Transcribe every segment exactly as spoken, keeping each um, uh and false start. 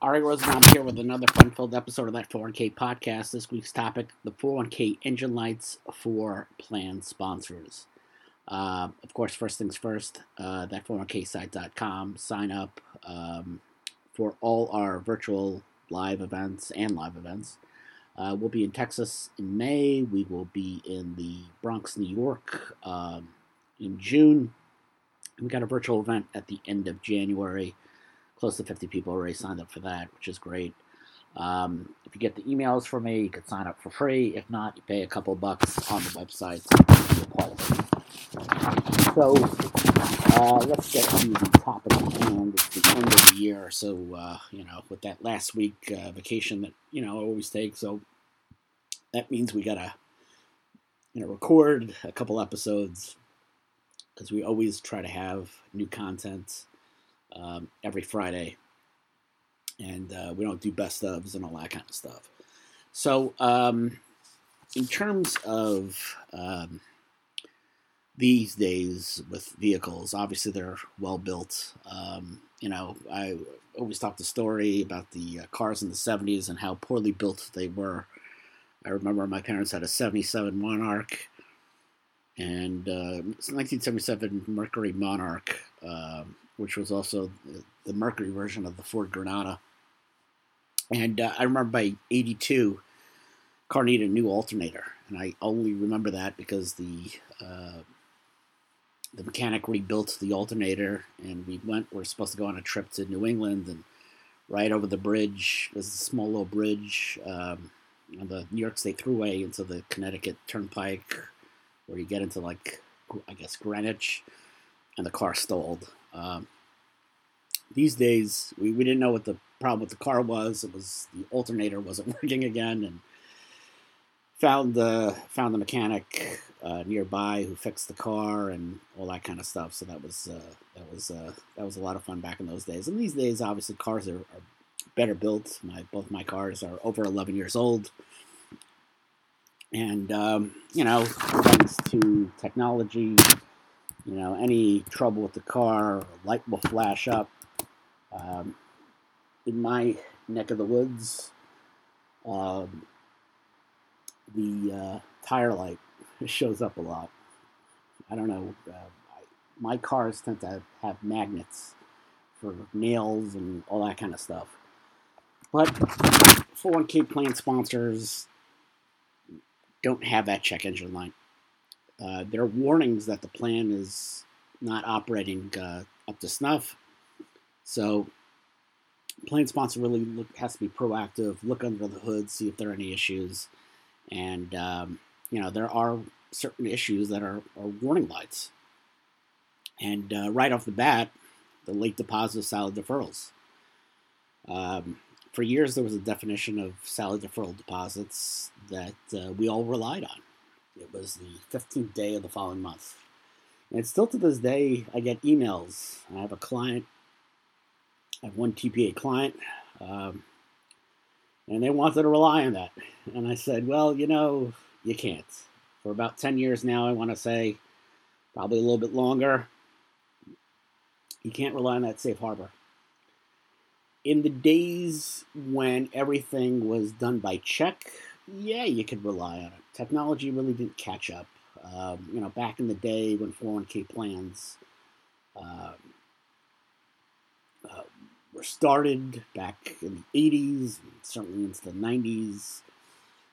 Ari Rosenbaum here with another fun-filled episode of that four oh one k podcast. This week's topic, the four oh one k engine lights for plan sponsors. Uh, of course, first things first, uh, that four oh one k site dot com. Sign up um, for all our virtual live events and live events. Uh, we'll be in Texas in May. We will be in the Bronx, New York um, in June. We've got a virtual event at the end of January. Close to fifty people already signed up for that, which is great. Um, if you get the emails from me, you could sign up for free. If not, you pay a couple bucks on the website. So uh, let's get to the topic at hand. It's the end of the year, so uh, you know, with that last week uh, vacation that you know I always take, so that means we gotta you know record a couple episodes because we always try to have new content. Um, every Friday, and uh, we don't do best ofs and all that kind of stuff. So um, in terms of um, these days with vehicles, obviously they're well built. Um, you know, I always talk the story about the uh, cars in the seventies and how poorly built they were. I remember my parents had a seventy-seven Monarch and uh, it's a nineteen seventy-seven Mercury Monarch, uh, which was also the Mercury version of the Ford Granada. And uh, I remember by eighty-two, car needed a new alternator. And I only remember that because the uh, the mechanic rebuilt the alternator, and we went, we were supposed to go on a trip to New England, and right over the bridge, there's a small little bridge um, on the New York State Thruway into the Connecticut Turnpike, where you get into, like, I guess, Greenwich, and the car stalled. Um, these days, we, we didn't know what the problem with the car was. It was the alternator wasn't working again, and found the found the mechanic uh, nearby who fixed the car and all that kind of stuff. So that was uh, that was uh, that was a lot of fun back in those days. And these days, obviously, cars are, are better built. My both my cars are over eleven years old, and um, you know, thanks to technology. You know, any trouble with the car, light will flash up. Um, in my neck of the woods, um, the uh, tire light shows up a lot. I don't know. Uh, I, my cars tend to have, have magnets for nails and all that kind of stuff. But four oh one k plan sponsors don't have that check engine light. Uh, there are warnings that the plan is not operating uh, up to snuff. So plan sponsor really look, has to be proactive, look under the hood, see if there are any issues. And, um, you know, there are certain issues that are, are warning lights. And uh, right off the bat, the late deposit of salary deferrals. Um, for years, there was a definition of salary deferral deposits that uh, we all relied on. It was the fifteenth day of the following month. And still to this day, I get emails. I have a client, I have one T P A client, um, and they wanted to rely on that. And I said, well, you know, you can't. For about ten years now, I want to say, probably a little bit longer, you can't rely on that safe harbor. In the days when everything was done by check, yeah, you could rely on it. Technology really didn't catch up. Um, you know, back in the day when four oh one k plans um, uh, were started back in the eighties, and certainly into the nineties,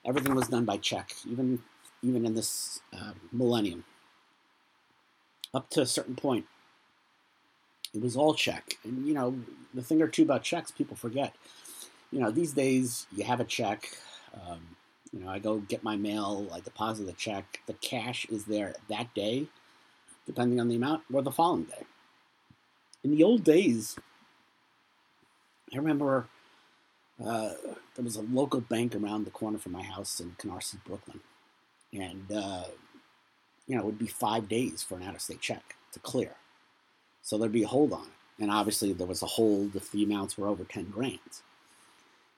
everything was done by check, even even in this uh, millennium. Up to a certain point, it was all check. And, you know, the thing or two about checks, people forget. You know, these days, you have a check. Um, You know, I go get my mail, I deposit the check, the cash is there that day, depending on the amount, or the following day. In the old days, I remember uh, there was a local bank around the corner from my house in Canarsie, Brooklyn. And, uh, you know, it would be five days for an out-of-state check to clear. So there'd be a hold on it. And obviously there was a hold if the amounts were over ten grand.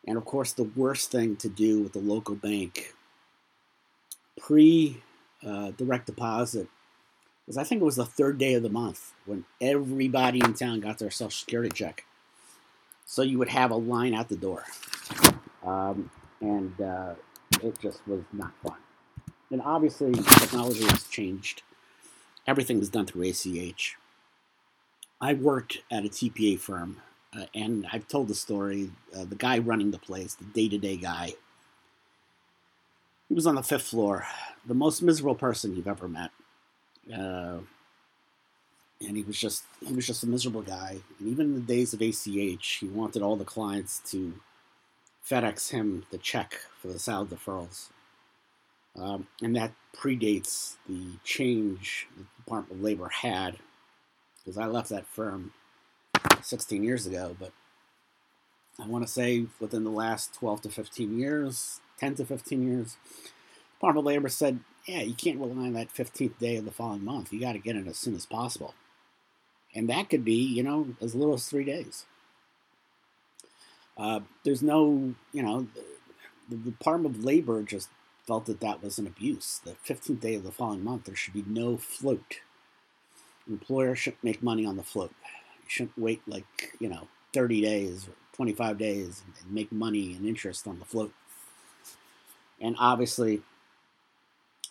And, of course, the worst thing to do with the local bank pre-direct uh, deposit was, I think it was the third day of the month when everybody in town got their Social Security check. So you would have a line out the door. Um, and uh, it just was not fun. And obviously, technology has changed. Everything was done through A C H. I worked at a T P A firm, uh, and I've told the story. Uh, the guy running the place, the day-to-day guy, he was on the fifth floor, the most miserable person you've ever met. Uh, and he was just he was just a miserable guy. And even in the days of A C H, he wanted all the clients to FedEx him the check for the salary deferrals. Um, and that predates the change the Department of Labor had, because I left that firm sixteen years ago, but I want to say within the last twelve to fifteen years, ten to fifteen years, Department of Labor said, yeah, you can't rely on that fifteenth day of the following month. You got to get it as soon as possible. And that could be, you know, as little as three days. Uh, there's no, you know, the, the Department of Labor just felt that that was an abuse. The fifteenth day of the following month, there should be no float. An employer shouldn't make money on the float. You shouldn't wait like, you know, thirty days or twenty-five days and make money and interest on the float. And obviously,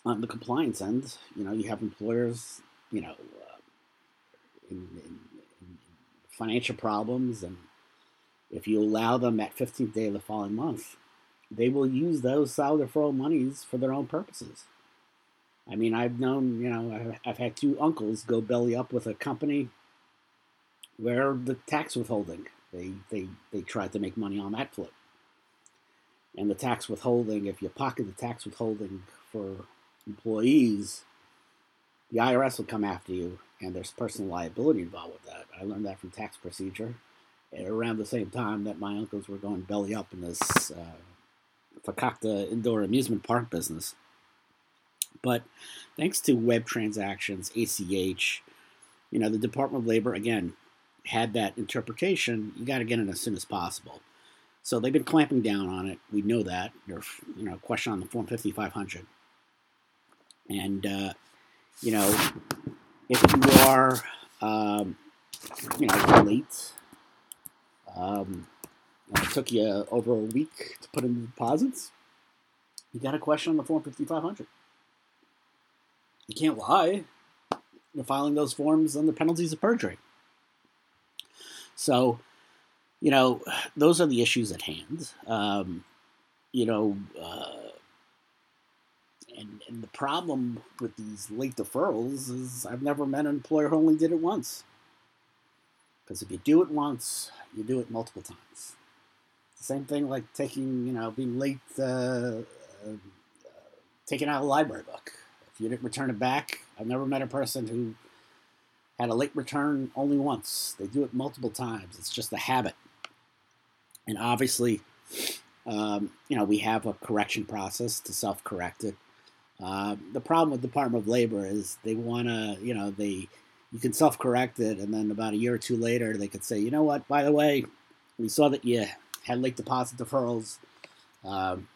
on the compliance end, you know, you have employers, you know, uh, in, in, in financial problems, and if you allow them that fifteenth day of the following month, they will use those salary deferral monies for their own purposes. I mean, I've known, you know, I've, I've had two uncles go belly up with a company where the tax withholding, they they they tried to make money on that flip. And the tax withholding, if you pocket the tax withholding for employees, the I R S will come after you, and there's personal liability involved with that. I learned that from tax procedure and around the same time that my uncles were going belly up in this uh, Fakakta indoor amusement park business. But thanks to web transactions, A C H, you know, the Department of Labor, again, had that interpretation. You got to get it as soon as possible. So they've been clamping down on it. We know that. There's, you know, question on the Form fifty-five hundred. And, uh, you know, if you are, um, you know, late, um, it took you over a week to put in the deposits, you got a question on the Form fifty-five hundred. You can't lie. You're filing those forms under penalties of perjury. So, you know, those are the issues at hand. Um, you know, uh, and, and the problem with these late deferrals is I've never met an employer who only did it once. Because if you do it once, you do it multiple times. Same thing like taking, you know, being late, uh, uh, uh, taking out a library book. If you didn't return it back, I've never met a person who had a late return only once. They do it multiple times. It's just a habit. And obviously, um, you know, we have a correction process to self-correct it. Uh, the problem with the Department of Labor is they want to, you know, they you can self-correct it, and then about a year or two later, they could say, you know what, by the way, we saw that you had late deposit deferrals. Um,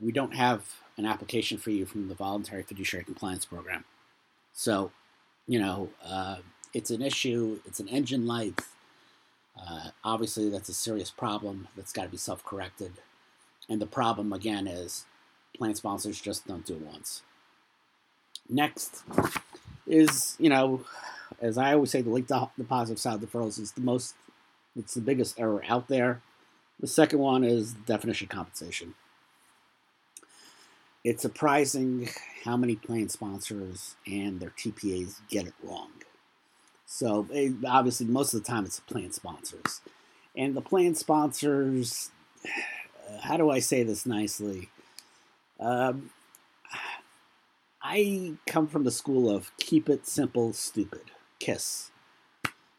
we don't have an application for you from the Voluntary Fiduciary Compliance Program. So, you know, uh, it's an issue. It's an engine light. Uh, obviously, that's a serious problem that's got to be self-corrected. And the problem, again, is plan sponsors just don't do it once. Next is, you know, as I always say, the late deposit of salary deferrals is the most, it's the biggest error out there. The second one is the definition of compensation. It's surprising how many plan sponsors and their T P As get it wrong. So it, obviously, most of the time, it's the plan sponsors. And the plan sponsors, how do I say this nicely? Um, I come from the school of keep it simple, stupid, KISS.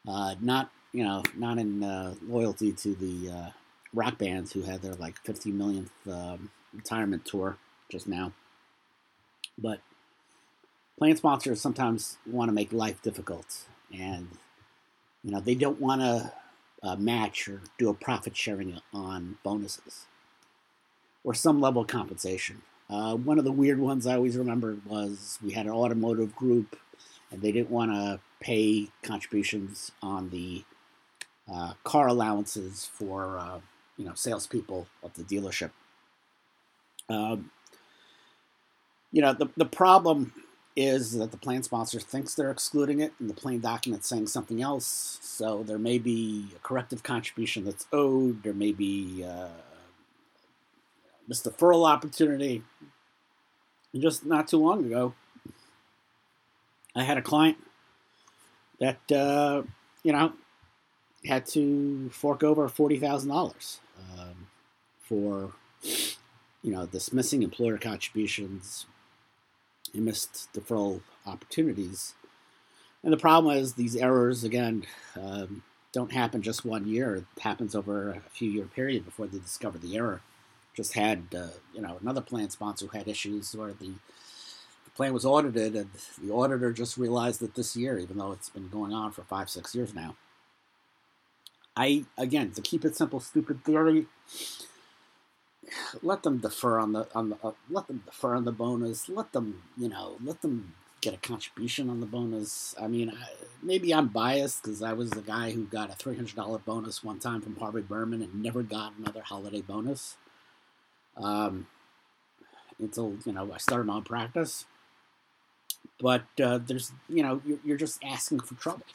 Uh, not, you know, not in uh, loyalty to the uh, rock bands who had their, like, fifty millionth um, retirement tour just now. But plan sponsors sometimes want to make life difficult, and you know they don't want to uh, match or do a profit sharing on bonuses or some level of compensation. Uh, one of the weird ones I always remember was we had an automotive group, and they didn't want to pay contributions on the uh, car allowances for uh, you know salespeople of the dealership. Um, you know, the the problem is that the plan sponsor thinks they're excluding it, and the plan document's saying something else. So there may be a corrective contribution that's owed. There may be uh, a deferral opportunity. And just not too long ago, I had a client that uh, you know had to fork over forty thousand um, dollars for you know dismissing employer contributions. You missed deferral opportunities. And the problem is these errors, again, um, don't happen just one year. It happens over a few-year period before they discover the error. Just had, uh, you know, another plan sponsor who had issues where the, the plan was audited and the auditor just realized that this year, even though it's been going on for five, six years now. I, again, to keep it simple, stupid theory, Let them defer on the on the uh, let them defer on the bonus. Let them you know let them get a contribution on the bonus. I mean, I, maybe I'm biased because I was the guy who got a three hundred dollars bonus one time from Harvey Berman and never got another holiday bonus um, until you know I started my own practice. But uh, there's you know you're, you're just asking for trouble.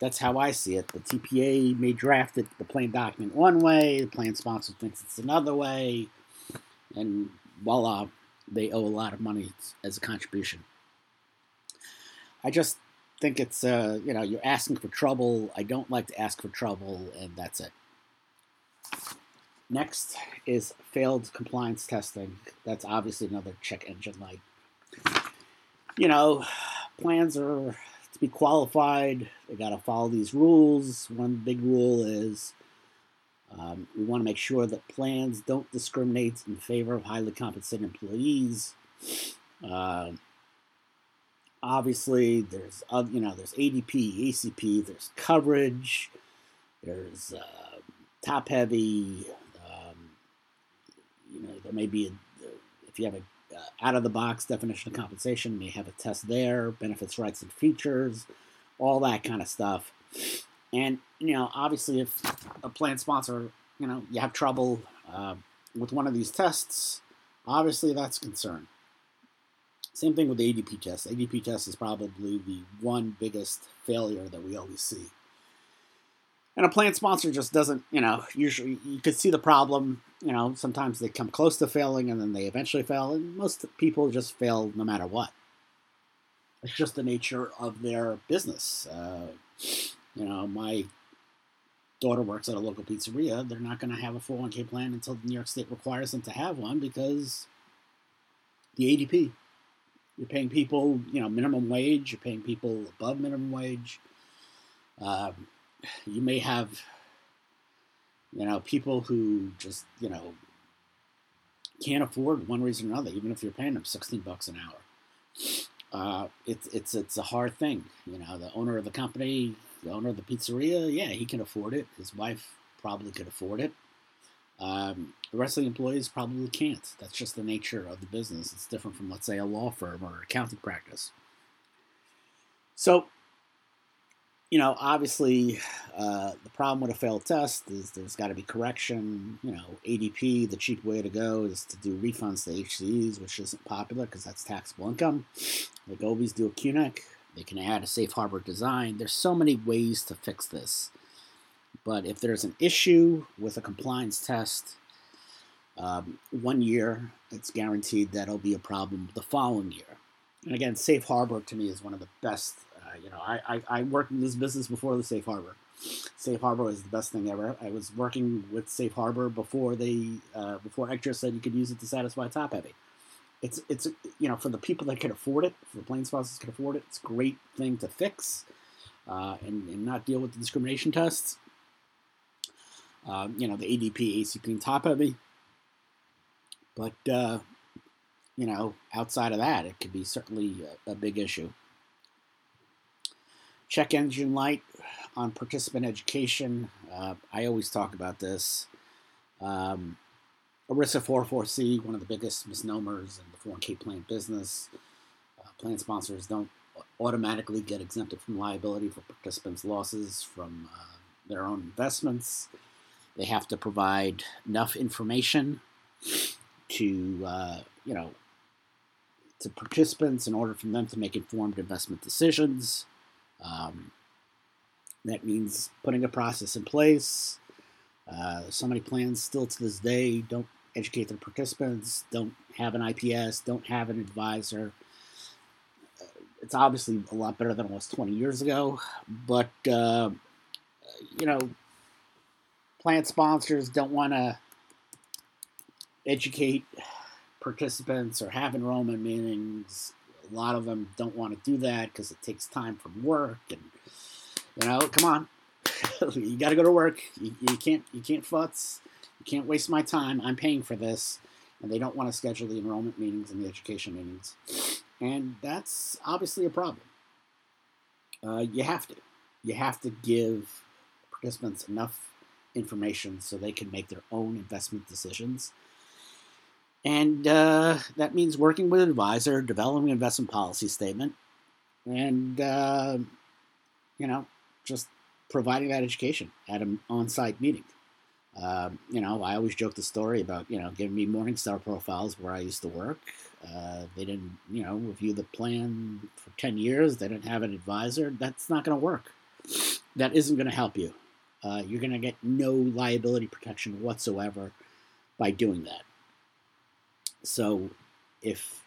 That's how I see it. The T P A may draft it, the plan document one way, the plan sponsor thinks it's another way, and voila, they owe a lot of money as a contribution. I just think it's, uh, you know, you're asking for trouble. I don't like to ask for trouble, and that's it. Next is failed compliance testing. That's obviously another check engine light. You know, plans are... to be qualified, they got to follow these rules. One big rule is um, we want to make sure that plans don't discriminate in favor of highly compensated employees. Uh, obviously, there's other, you know there's A D P, A C P, there's coverage, there's uh, top heavy. Um, you know there may be a, if you have a Uh, out-of-the-box definition of compensation, may have a test there, benefits, rights, and features, all that kind of stuff. And, you know, obviously if a plan sponsor, you know, you have trouble uh, with one of these tests, obviously that's a concern. Same thing with the A D P test. A D P test is probably the one biggest failure that we always see. And a plan sponsor just doesn't, you know, usually you could see the problem. You know, sometimes they come close to failing and then they eventually fail. And most people just fail no matter what. It's just the nature of their business. Uh, you know, my daughter works at a local pizzeria. They're not going to have a four oh one k plan until New York State requires them to have one because the A D P. You're paying people, you know, minimum wage. You're paying people above minimum wage. Um... You may have, you know, people who just, you know, can't afford one reason or another, even if you're paying them sixteen bucks an hour. Uh, it's it's it's a hard thing. You know, the owner of the company, the owner of the pizzeria, yeah, he can afford it. His wife probably could afford it. Um, the rest of the employees probably can't. That's just the nature of the business. It's different from, let's say, a law firm or accounting practice. So... You know, obviously, uh, the problem with a failed test is there's got to be correction. You know, A D P, the cheap way to go is to do refunds to H C Es, which isn't popular because that's taxable income. They like always do a Q N E C. They can add a safe harbor design. There's so many ways to fix this. But if there's an issue with a compliance test, um, one year, it's guaranteed that'll be a problem the following year. And again, safe harbor to me is one of the best. You know, I, I, I worked in this business before the Safe Harbor. Safe Harbor is the best thing ever. I was working with Safe Harbor before they, uh, before Ectra said you could use it to satisfy top heavy. It's, it's you know, for the people that can afford it, for the plan sponsors that can afford it, it's a great thing to fix uh, and, and not deal with the discrimination tests. Um, you know, the A D P, A C P, and top heavy. But, uh, you know, outside of that, it could be certainly a, a big issue. Check engine light on participant education. Uh, I always talk about this. Um, ERISA four oh four C, one of the biggest misnomers in the four oh one k plan business. Uh, plan sponsors don't automatically get exempted from liability for participants' losses from uh, their own investments. They have to provide enough information to, uh, you know, to participants in order for them to make informed investment decisions. Um, that means putting a process in place. Uh, so many plans still to this day don't educate their participants, don't have an I P S, don't have an advisor. It's obviously a lot better than it was twenty years ago, but, uh, you know, plan sponsors don't want to educate participants or have enrollment meetings. A lot of them don't want to do that because it takes time from work, and, you know, come on. You got to go to work. You, you can't you can't futz. You can't waste my time. I'm paying for this. And they don't want to schedule the enrollment meetings and the education meetings. And that's obviously a problem. Uh, you have to. You have to give participants enough information so they can make their own investment decisions. And uh, that means working with an advisor, developing an investment policy statement, and, uh, you know, just providing that education at an on-site meeting. Um, you know, I always joke the story about, you know, giving me Morningstar profiles where I used to work. Uh, they didn't, you know, review the plan for ten years. They didn't have an advisor. That's not going to work. That isn't going to help you. Uh, you're going to get no liability protection whatsoever by doing that. So if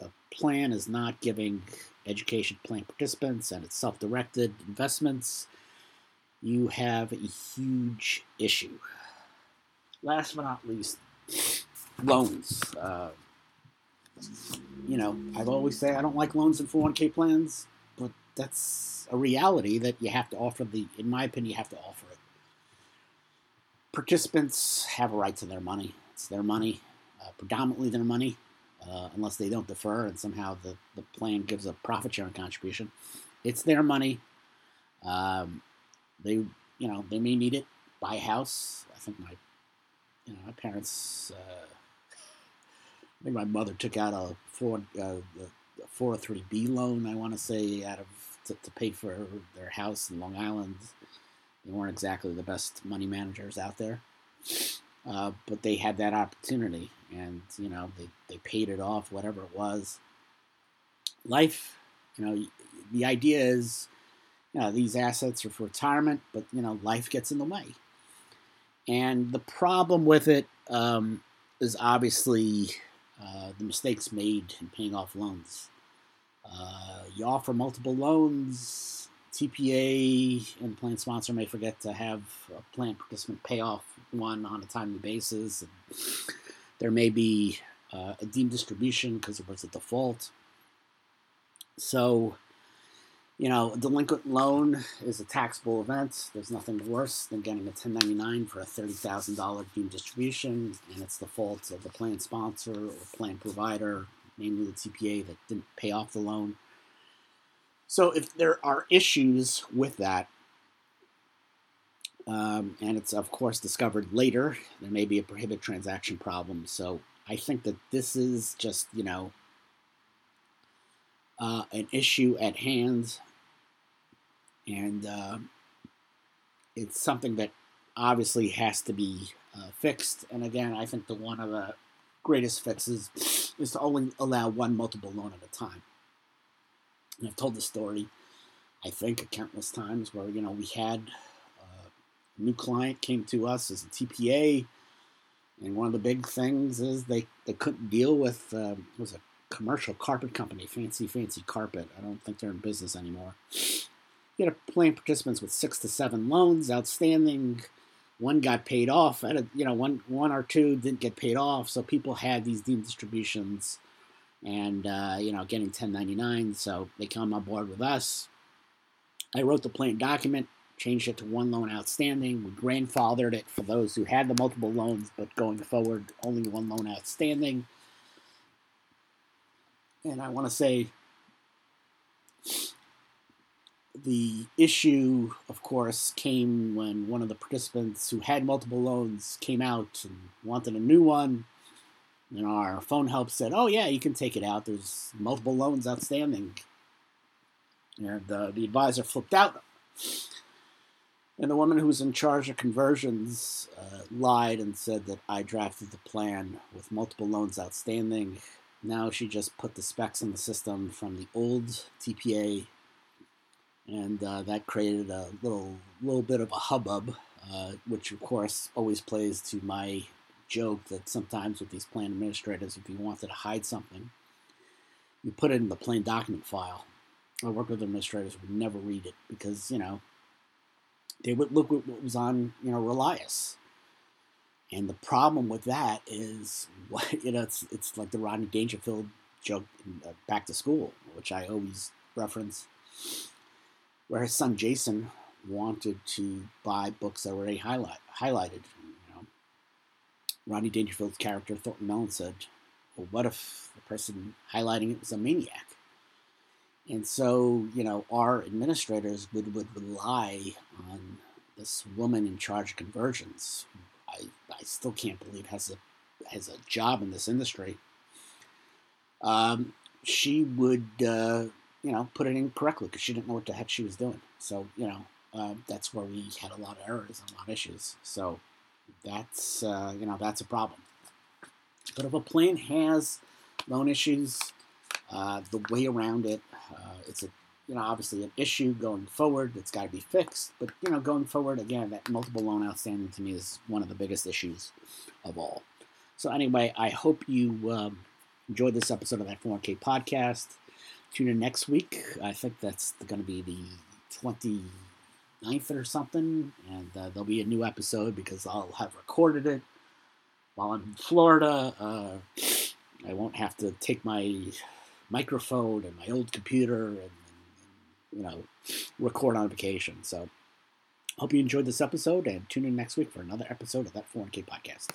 a plan is not giving education plan participants and it's self-directed investments, you have a huge issue. Last but not least, loans. Uh, you know, I've always said I don't like loans in four oh one k plans, but that's a reality that you have to offer the, in my opinion, you have to offer it. Participants have a right to their money. It's their money, uh, predominantly their money, uh, unless they don't defer and somehow the, the plan gives a profit-sharing contribution. It's their money. Um... They, you know, they may need it, buy a house. I think my, you know, my parents, uh, I think my mother took out a four, uh, four oh three B loan, I want to say, out of to, to pay for their house in Long Island. They weren't exactly the best money managers out there, uh, but they had that opportunity, and, you know, they, they paid it off, whatever it was. Life, you know, the idea is, you know, these assets are for retirement, but, you know, life gets in the way. And the problem with it um, is obviously uh, the mistakes made in paying off loans. Uh, you offer multiple loans, T P A and plan sponsor may forget to have a plan participant pay off one on a timely basis. And there may be uh, a deemed distribution because there was a default. So, you know, a delinquent loan is a taxable event. There's nothing worse than getting a ten ninety-nine for a thirty thousand dollars deemed distribution, and it's the fault of the plan sponsor or plan provider, namely the T P A, that didn't pay off the loan. So if there are issues with that, um, and it's, of course, discovered later, there may be a prohibited transaction problem. So I think that this is just, you know, uh, an issue at hand. And uh, it's something that obviously has to be uh, fixed. And again, I think the one of the greatest fixes is to only allow one multiple loan at a time. And I've told the story, I think, countless times where, you know, we had uh, a new client came to us as a T P A, and one of the big things is they, they couldn't deal with, uh, it was a commercial carpet company, fancy, fancy carpet. I don't think they're in business anymore. You had a plan participants with six to seven loans outstanding. One got paid off. A, you know, one one or two didn't get paid off. So people had these deemed distributions and, uh, you know, getting ten ninety-nine. So they come on board with us. I wrote the plan document, changed it to one loan outstanding. We grandfathered it for those who had the multiple loans, but going forward, only one loan outstanding. And I want to say the issue, of course, came when one of the participants who had multiple loans came out and wanted a new one. And our phone help said, oh, yeah, you can take it out. There's multiple loans outstanding. And the, the advisor flipped out. And the woman who was in charge of conversions uh, lied and said that I drafted the plan with multiple loans outstanding. Now she just put the specs in the system from the old T P A, and uh, that created a little little bit of a hubbub, uh, which of course always plays to my joke that sometimes with these plan administrators, if you wanted to hide something, you put it in the plan document file. I work with administrators who would never read it because, you know, they would look at what was on, you know, Relias. And the problem with that is, what, you know, it's it's like the Rodney Dangerfield joke in uh, Back to School, which I always reference, where his son Jason wanted to buy books that were already highlight, highlighted. You know, Rodney Dangerfield's character, Thornton Mellon, said, well, what if the person highlighting it was a maniac? And so, you know, our administrators would, would rely on this woman in charge of conversions. I, I still can't believe has a has a job in this industry. Um, she would, uh, you know, put it in correctly because she didn't know what the heck she was doing. So, you know, uh, that's where we had a lot of errors and a lot of issues. So that's, uh, you know, that's a problem. But if a plan has loan issues, uh, the way around it, uh, it's a, you know, obviously an issue going forward that's got to be fixed. But, you know, going forward, again, that multiple loan outstanding to me is one of the biggest issues of all. So anyway, I hope you um, enjoyed this episode of that four oh one k podcast. Tune in next week. I think that's going to be the twenty-ninth or something. And uh, there'll be a new episode because I'll have recorded it while I'm in Florida. Uh, I won't have to take my microphone and my old computer and, and you know, record on vacation. So hope you enjoyed this episode and tune in next week for another episode of that four oh one k podcast.